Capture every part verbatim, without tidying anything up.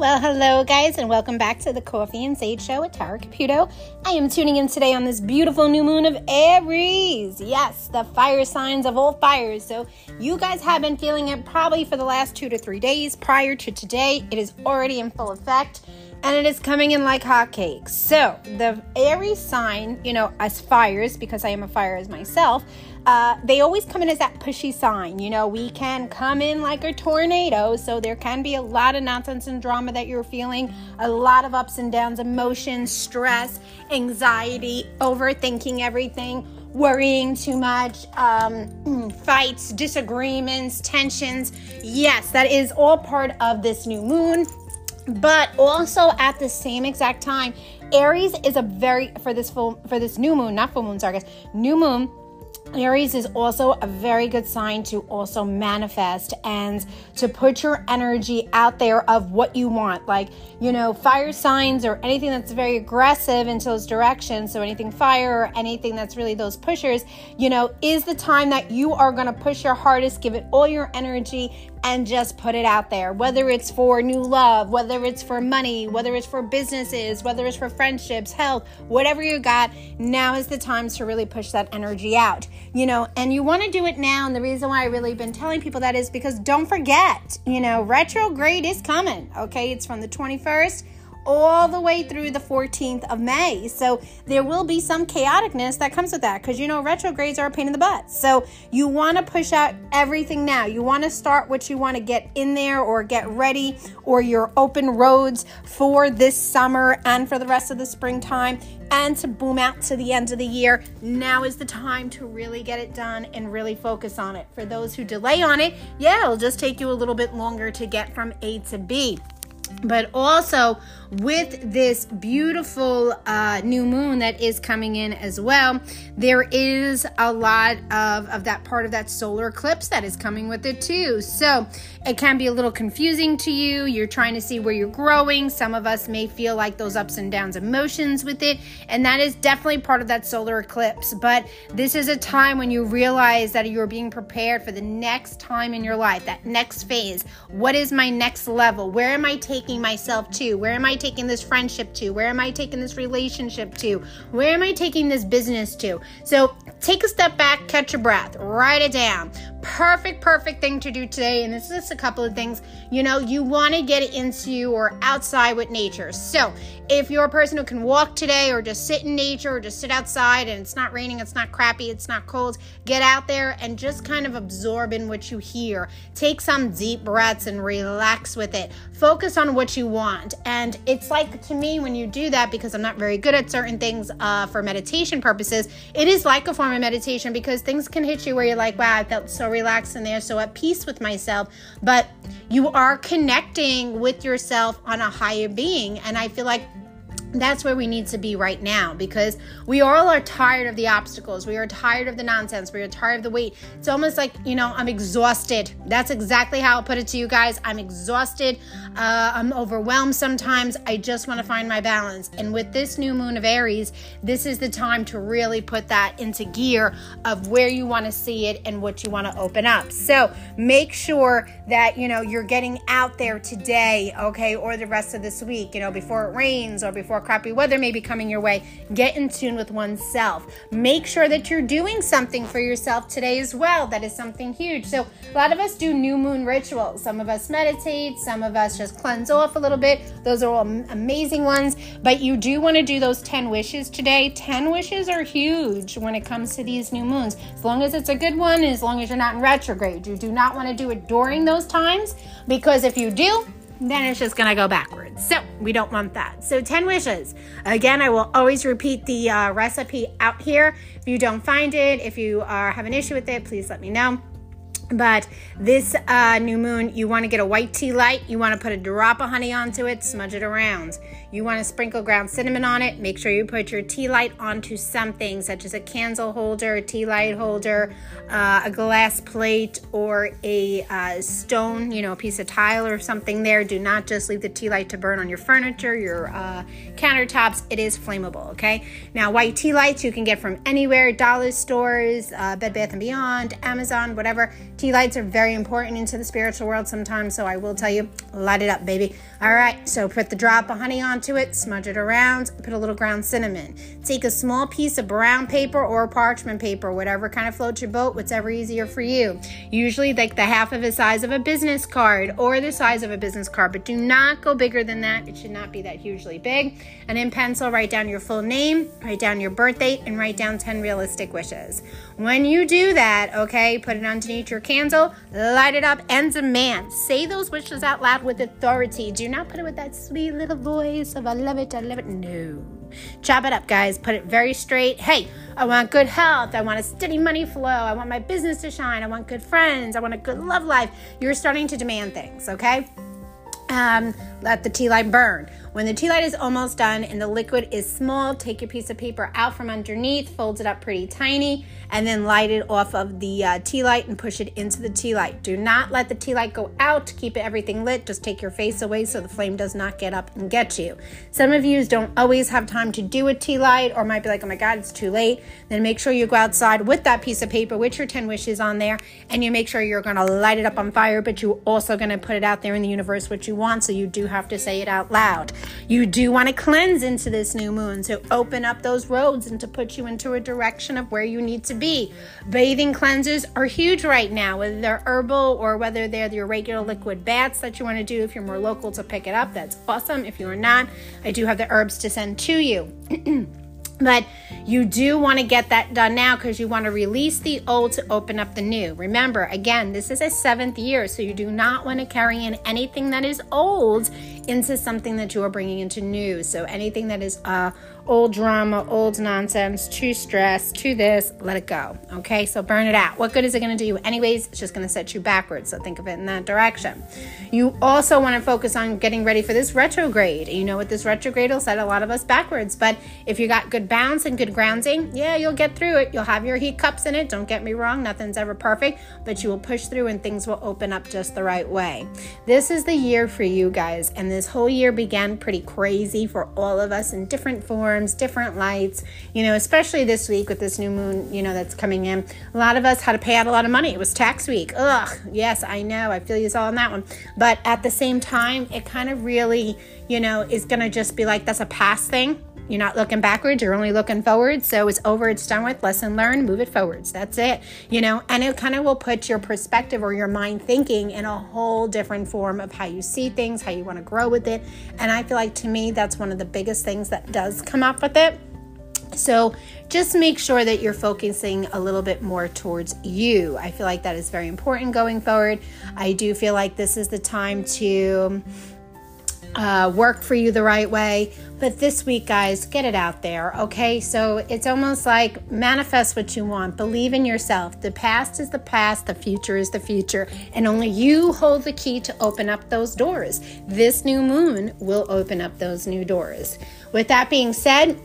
Well, hello guys, and welcome back to the Coffee and Sage Show with Tara Caputo. I am tuning in today on this beautiful new moon of Aries. Yes, the fire signs of all fires. So you guys have been feeling it probably for the last two to three days prior to today. It is already in full effect, and it is coming in like hotcakes. So the Aries sign, you know, as fires, because I am a fire as myself, Uh, they always come in as that pushy sign. You know, we can come in like a tornado, so there can be a lot of nonsense and drama that you're feeling, a lot of ups and downs, emotions, stress, anxiety, overthinking everything, worrying too much, um, fights, disagreements, tensions. Yes, that is all part of this new moon. But also at the same exact time, Aries is a very, for this full, for this new moon, not full moon, sorry guys, new moon, Aries is also a very good sign to also manifest and to put your energy out there of what you want. Like, you know, fire signs or anything that's very aggressive into those directions, so anything fire or anything that's really those pushers, you know, is the time that you are going to push your hardest, give it all your energy, and just put it out there. Whether it's for new love, whether it's for money, whether it's for businesses, whether it's for friendships, health, whatever you got, now is the time to really push that energy out. You know, and you want to do it now. And the reason why I really been telling people that is because don't forget, you know, retrograde is coming. Okay, it's from the twenty-first all the way through the fourteenth of May. So there will be some chaoticness that comes with that because, you know, retrogrades are a pain in the butt. So you want to push out everything now. You want to start what you want to get in there or get ready or your open roads for this summer and for the rest of the springtime and to boom out to the end of the year. Now is the time to really get it done and really focus on it. For those who delay on it, yeah, it'll just take you a little bit longer to get from A to B. But also with this beautiful uh, new moon that is coming in as well, there is a lot of, of that part of that solar eclipse that is coming with it too. So it can be a little confusing to you. You're trying to see where you're growing. Some of us may feel like those ups and downs emotions with it. And that is definitely part of that solar eclipse. But this is a time when you realize that you're being prepared for the next time in your life, that next phase. What is my next level? Where am I taking Taking myself to? Where am I taking this friendship to? Where am I taking this relationship to? Where am I taking this business to? So take a step back, catch your breath, write it down. Perfect, perfect thing to do today. And this is just a couple of things, you know, you want to get into or outside with nature. So if you're a person who can walk today or just sit in nature or just sit outside and it's not raining, it's not crappy, it's not cold, get out there and just kind of absorb in what you hear. Take some deep breaths and relax with it. Focus on what you want. And it's like, to me, when you do that, because I'm not very good at certain things uh, for meditation purposes, it is like a form of meditation because things can hit you where you're like, wow, I felt so relaxed in there, so at peace with myself. But you are connecting with yourself on a higher being, and I feel like that's where we need to be right now because we all are tired of the obstacles. We are tired of the nonsense. We are tired of the wait. It's almost like, you know, I'm exhausted. That's exactly how I'll put it to you guys. I'm exhausted. Uh, I'm overwhelmed sometimes. I just want to find my balance. And with this new moon of Aries, this is the time to really put that into gear of where you want to see it and what you want to open up. So make sure that, you know, you're getting out there today, okay, or the rest of this week, you know, before it rains or before crappy weather may be coming your way. Get in tune with oneself. Make sure that you're doing something for yourself today as well. That is something huge. So a lot of us do new moon rituals. Some of us meditate. Some of us just cleanse off a little bit. Those are all amazing ones. But you do want to do those ten wishes today. ten wishes are huge when it comes to these new moons. As long as it's a good one, and as long as you're not in retrograde. You do not want to do it during those times because if you do, then it's just going to go backwards. So we don't want that. So ten wishes. Again, I will always repeat the uh, recipe out here. If you don't find it, if you uh, have an issue with it, please let me know. But this uh, new moon, you want to get a white tea light. You want to put a drop of honey onto it, smudge it around. You want to sprinkle ground cinnamon on it. Make sure you put your tea light onto something, such as a candle holder, a tea light holder, uh, a glass plate, or a uh, stone, you know, a piece of tile or something there. Do not just leave the tea light to burn on your furniture, your uh, countertops. It is flammable, okay? Now, white tea lights you can get from anywhere, dollar stores, uh, Bed Bath and Beyond, Amazon, whatever. Tea lights are very important into the spiritual world sometimes, so I will tell you, light it up, baby. All right, so put the drop of honey onto it, smudge it around, put a little ground cinnamon. Take a small piece of brown paper or parchment paper, whatever kind of floats your boat, whatever easier for you. Usually like the half of the size of a business card or the size of a business card, but do not go bigger than that. It should not be that hugely big. And in pencil, write down your full name, write down your birth date, and write down ten realistic wishes. When you do that, okay, put it underneath your candle, light it up, and demand. Say those wishes out loud with authority. Do not put it with that sweet little voice of I love it, I love it. No. Chop it up, guys. Put it very straight. Hey, I want good health. I want a steady money flow. I want my business to shine. I want good friends. I want a good love life. You're starting to demand things, okay? Um, let the tea light burn. When the tea light is almost done and the liquid is small, take your piece of paper out from underneath, fold it up pretty tiny, and then light it off of the uh, tea light and push it into the tea light. Do not let the tea light go out. Keep everything lit. Just take your face away so the flame does not get up and get you. Some of you don't always have time to do a tea light or might be like, oh my God, it's too late. Then make sure you go outside with that piece of paper with your ten wishes on there, and you make sure you're going to light it up on fire, but you're also going to put it out there in the universe what you want, so you do have to say it out loud. You do want to cleanse into this new moon, so open up those roads and to put you into a direction of where you need to be. Bathing cleansers are huge right now, whether they're herbal or whether they're your regular liquid baths that you want to do. If you're more local to pick it up, that's awesome. If you are not, I do have the herbs to send to you. But you do want to get that done now because you want to release the old to open up the new. Remember, again, this is a seventh year, so you do not want to carry in anything that is old into something that you are bringing into new. So anything that is uh, old drama, old nonsense, too stress, too this, let it go. Okay, so burn it out. What good is it going to do you anyways? It's just going to set you backwards, so think of it in that direction. You also want to focus on getting ready for this retrograde. You know what, this retrograde will set a lot of us backwards, but if you got good bounce and good grounding, yeah, you'll get through it. You'll have your heat cups in it. Don't get me wrong, nothing's ever perfect, but you will push through and things will open up just the right way. This is the year for you guys, and this whole year began pretty crazy for all of us in different forms, different lights, you know, especially this week with this new moon, you know, that's coming in. A lot of us had to pay out a lot of money. It was tax week. Ugh, yes, I know. I feel you all on that one. But at the same time, it kind of really, you know, is going to just be like, that's a past thing. You're not looking backwards, you're only looking forward. So it's over, it's done with, lesson learned, move it forwards. That's it, you know, and it kind of will put your perspective or your mind thinking in a whole different form of how you see things, how you want to grow with it. And I feel like to me, that's one of the biggest things that does come up with it. So just make sure that you're focusing a little bit more towards you. I feel like that is very important going forward. I do feel like this is the time to uh, work for you the right way. But this week, guys, get it out there, okay? So it's almost like manifest what you want. Believe in yourself. The past is the past. The future is the future. And only you hold the key to open up those doors. This new moon will open up those new doors. With that being said,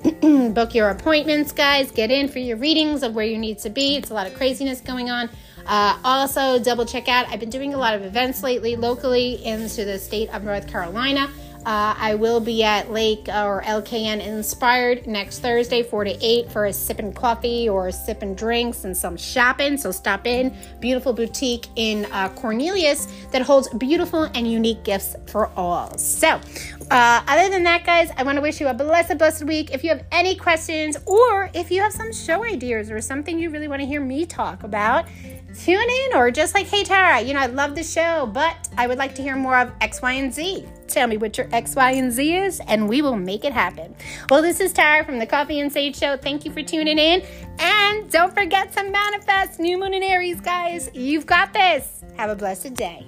book your appointments, guys. Get in for your readings of where you need to be. It's a lot of craziness going on. Uh, also, double check out. I've been doing a lot of events lately locally into the state of North Carolina. Uh, I will be at Lake or L K N Inspired next Thursday, four to eight, for a sip and coffee or sipping drinks and some shopping. So stop in. Beautiful boutique in uh, Cornelius that holds beautiful and unique gifts for all. So uh, other than that, guys, I want to wish you a blessed, blessed week. If you have any questions or if you have some show ideas or something you really want to hear me talk about, tune in, or just like, hey, Tara, you know, I love the show, but I would like to hear more of X, Y, and Z. Tell me what your X, Y, and Z is, and we will make it happen. Well, this is Tara from the Coffee and Sage Show. Thank you for tuning in. And don't forget to manifest. New moon in Aries, guys. You've got this. Have a blessed day.